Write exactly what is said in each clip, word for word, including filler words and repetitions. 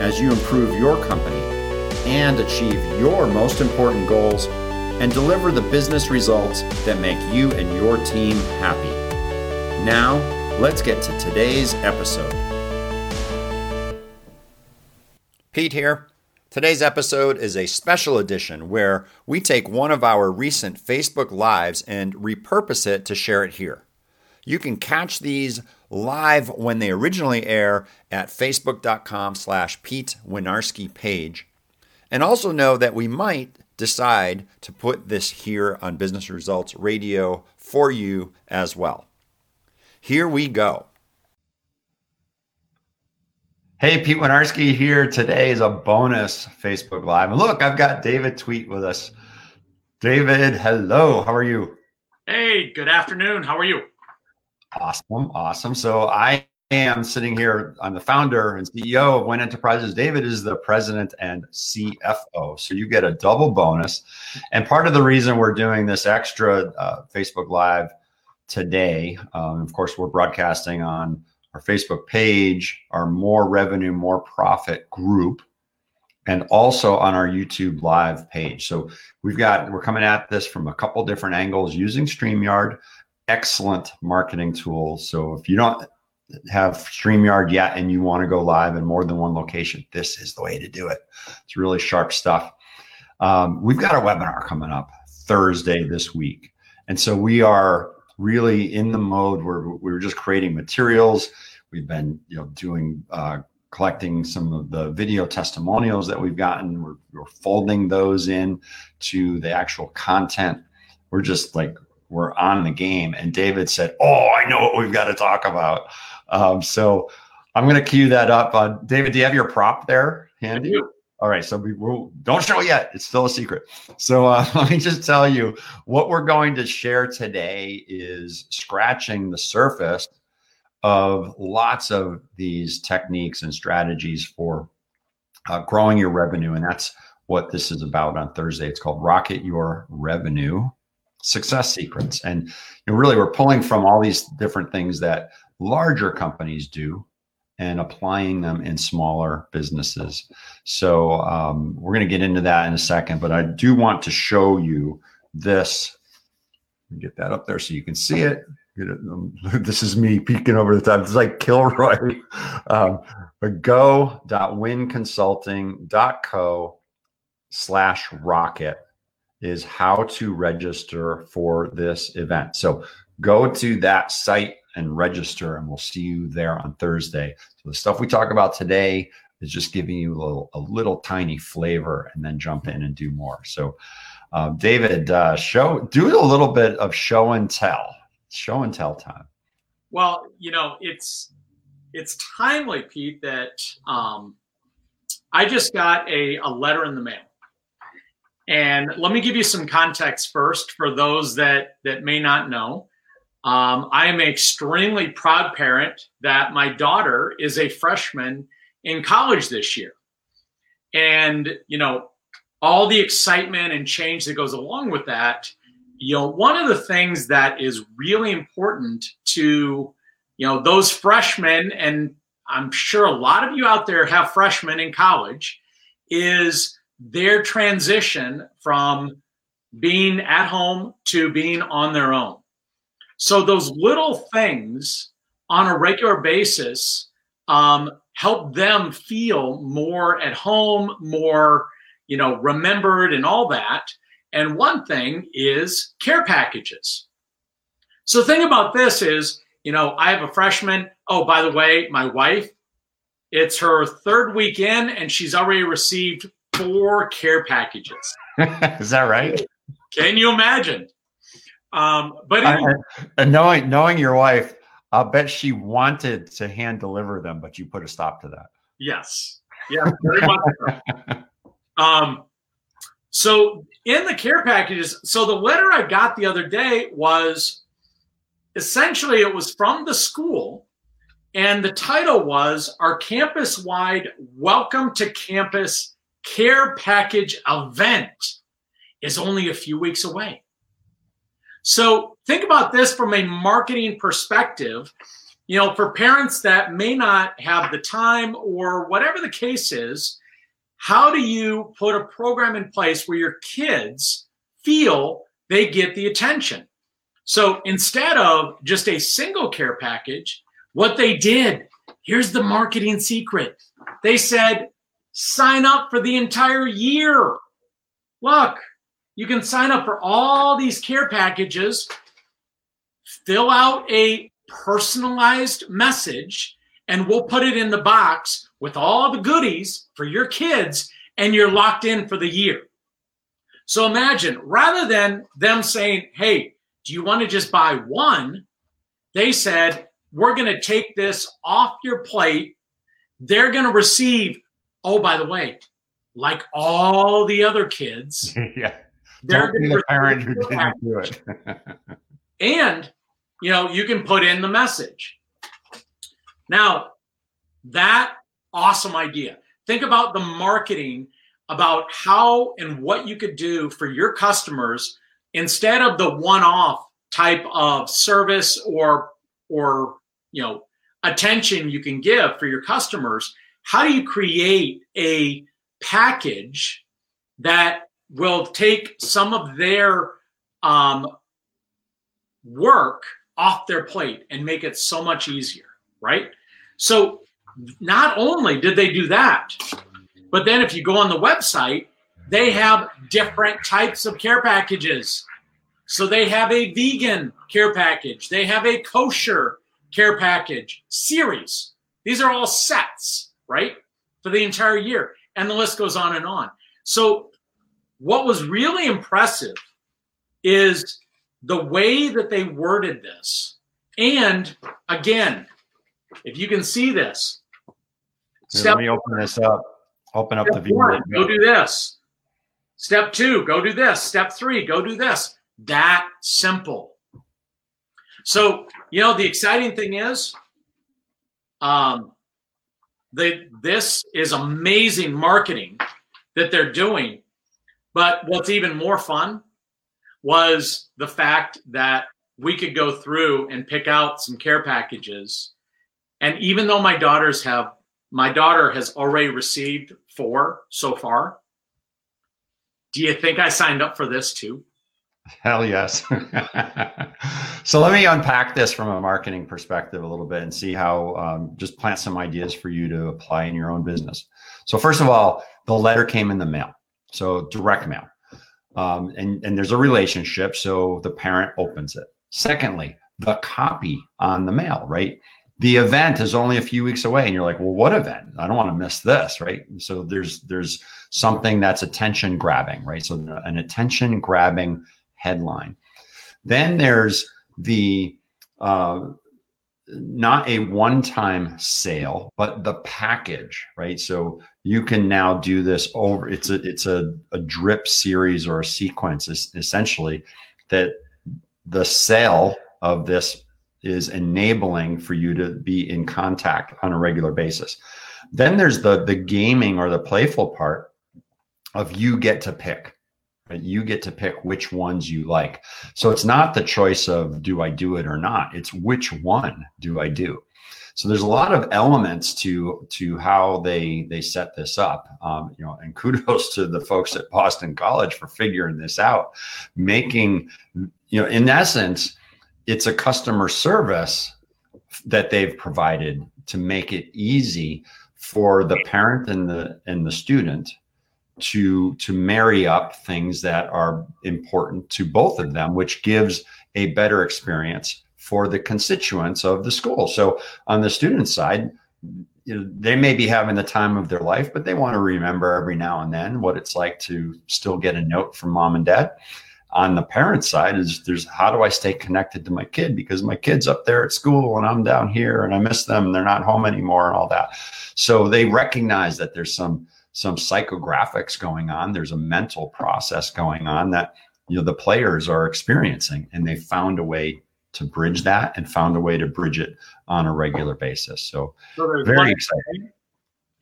as you improve your company and achieve your most important goals and deliver the business results that make you and your team happy. Now, let's get to today's episode. Pete here. Today's episode is a special edition where we take one of our recent Facebook Lives and repurpose it to share it here. You can catch these live when they originally air at facebook.com slash Pete Winarski page. And also know that we might decide to put this here on Business Results Radio for you as well. Here we go. Hey, Pete Winarski here. Today is a bonus Facebook Live. And look, I've got David Tweet with us. David, hello. How are you? Hey, good afternoon. How are you? Awesome. Awesome. So I am sitting here. I'm the founder and C E O of Win Enterprises. David is the president and C F O. So you get a double bonus. And part of the reason we're doing this extra uh, Facebook Live today, um, of course, we're broadcasting on our Facebook page, our More Revenue, More Profit group, and also on our YouTube Live page. So we've got, we're coming at this from a couple different angles using StreamYard. Excellent marketing tool. So if you don't have StreamYard yet and you want to go live in more than one location, this is the way to do it. It's really sharp stuff. Um, we've got a webinar coming up Thursday this week. And so we are really in the mode where we were just creating materials. We've been, you know, doing, uh, collecting some of the video testimonials that we've gotten. We're, we're folding those in to the actual content. We're just like, we're on the game. And David said, oh, I know what we've got to talk about. Um, so I'm going to cue that up. Uh, David, do you have your prop there handy? All right. So we will, don't show it yet. It's still a secret. So uh, let me just tell you what we're going to share today is scratching the surface of lots of these techniques and strategies for uh, growing your revenue. And that's what this is about on Thursday. It's called Rocket Your Revenue. Success secrets. And you know, really, we're pulling from all these different things that larger companies do and applying them in smaller businesses. So um, we're going to get into that in a second, but I do want to show you this. Get that up there so you can see it. This is me peeking over the top. It's like Kilroy. Um, but go.winconsulting.co slash rocket. Is how to register for this event. So go to that site and register, and we'll see you there on Thursday. So the stuff we talk about today is just giving you a little, a little tiny flavor, and then jump in and do more. So uh, David, uh, show do a little bit of show and tell. Show and tell time. Well, you know, it's it's timely, Pete, that um, I just got a, a letter in the mail. And let me give you some context first for those that, that may not know. Um, I am an extremely proud parent that my daughter is a freshman in college this year. And, you know, all the excitement and change that goes along with that, you know, one of the things that is really important to, you know, those freshmen, and I'm sure a lot of you out there have freshmen in college, is their transition from being at home to being on their own. So those little things on a regular basis um, help them feel more at home, more, you know, remembered and all that. And one thing is care packages. So the thing about this is, you know, I have a freshman. Oh, by the way, my wife, it's her third week in, and she's already received four care packages. Is that right? Can you imagine? Um, but anyway. I, I, knowing knowing your wife, I'll bet she wanted to hand deliver them, but you put a stop to that. Yes. Yeah. Very much so. Um, so in the care packages, so the letter I got the other day was essentially it was from the school, and the title was our campus-wide Welcome to Campus Care Package event is only a few weeks away. So think about this from a marketing perspective, you know, for parents that may not have the time or whatever the case is, how do you put a program in place where your kids feel they get the attention? So instead of just a single care package, what they did, here's the marketing secret. They said, sign up for the entire year. Look, you can sign up for all these care packages, fill out a personalized message, and we'll put it in the box with all the goodies for your kids, and you're locked in for the year. So imagine, rather than them saying, hey, do you want to just buy one? They said, we're going to take this off your plate. They're going to receive, oh, by the way, like all the other kids. Yeah. They're going to the parent who didn't do it. And, you know, you can put in the message. Now, that awesome idea. Think about the marketing about how and what you could do for your customers instead of the one-off type of service or, or, you know, attention you can give for your customers. How do you create a package that will take some of their um, work off their plate and make it so much easier, right? So not only did they do that, but then if you go on the website, they have different types of care packages. So they have a vegan care package. They have a kosher care package series. These are all sets, right, for the entire year. And the list goes on and on. So what was really impressive is the way that they worded this. And again, if you can see this. Here, let me open this up. Open up the view. Go do this. Step two, go do this. Step three, go do this. That simple. So, you know, the exciting thing is, um, They, this is amazing marketing that they're doing. But what's even more fun was the fact that we could go through and pick out some care packages. And even though my daughters have, my daughter has already received four so far. Do you think I signed up for this too? Hell yes. So let me unpack this from a marketing perspective a little bit and see how, um, just plant some ideas for you to apply in your own business. So first of all, the letter came in the mail. So direct mail. Um, and, and there's a relationship. So the parent opens it. Secondly, the copy on the mail, right? The event is only a few weeks away. And you're like, well, what event? I don't want to miss this, right? So there's, there's something that's attention grabbing, right? So an attention grabbing headline. Then there's the uh, not a one-time sale, but the package, right? So you can now do this over. It's a it's a, a drip series or a sequence, is, essentially, that the sale of this is enabling for you to be in contact on a regular basis. Then there's the the gaming or the playful part, of you get to pick. You get to pick which ones you like. So it's not the choice of do I do it or not. It's which one do I do? So there's a lot of elements to to how they they set this up. Um, you know, and kudos to the folks at Boston College for figuring this out, making, you know, in essence, it's a customer service that they've provided to make it easy for the parent and the and the student to to marry up things that are important to both of them, which gives a better experience for the constituents of the school. So on the student side, you know, they may be having the time of their life, but they want to remember every now and then what it's like to still get a note from mom and dad. On the parent side is there's how do I stay connected to my kid, because my kid's up there at school and I'm down here and I miss them and they're not home anymore and all that. So they recognize that there's some some psychographics going on. There's a mental process going on that, you know, the players are experiencing, and they found a way to bridge that and found a way to bridge it on a regular basis. So, so very exciting.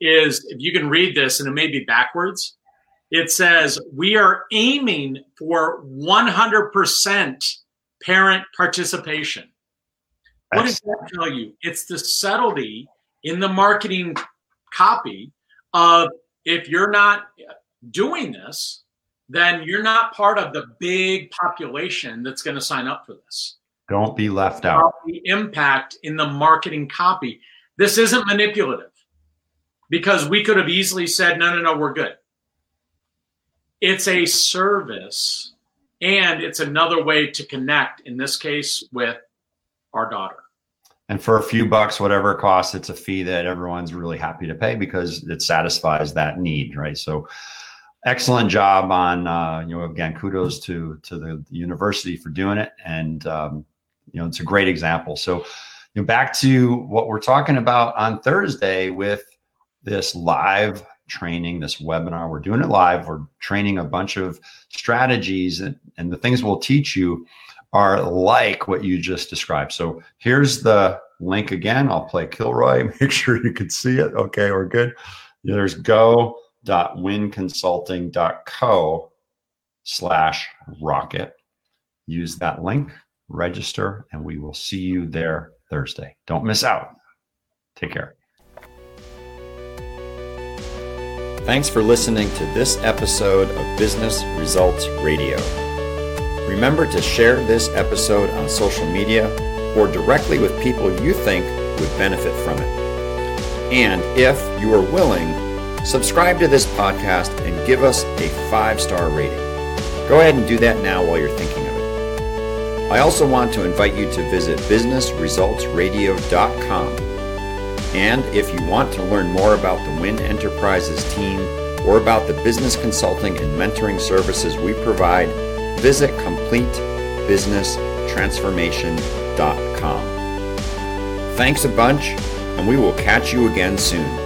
Is if you can read this, and it may be backwards, it says we are aiming for one hundred percent parent participation. What That's, does that tell you? It's the subtlety in the marketing copy of, if you're not doing this, then you're not part of the big population that's going to sign up for this. Don't be left out. The impact in the marketing copy. This isn't manipulative, because we could have easily said, no, no, no, we're good. It's a service, and it's another way to connect, in this case, with our daughter. And for a few bucks, whatever it costs, it's a fee that everyone's really happy to pay because it satisfies that need, right? So excellent job on, uh, you know, again, kudos to to the university for doing it. And, um, you know, it's a great example. So, you know, back to what we're talking about on Thursday with this live training, this webinar. We're doing it live. We're training a bunch of strategies, and, and the things we'll teach you are like what you just described. So here's the link again. I'll play Kilroy, make sure you can see it. Okay, we're good. There's go.winconsulting.co slash rocket. Use that link, register, and we will see you there Thursday. Don't miss out. Take care. Thanks for listening to this episode of Business Results Radio. Remember to share this episode on social media or directly with people you think would benefit from it. And if you are willing, subscribe to this podcast and give us a five-star rating. Go ahead and do that now while you're thinking of it. I also want to invite you to visit business results radio dot com. And if you want to learn more about the Win Enterprises team or about the business consulting and mentoring services we provide, visit complete business transformation dot com. Thanks a bunch, and we will catch you again soon.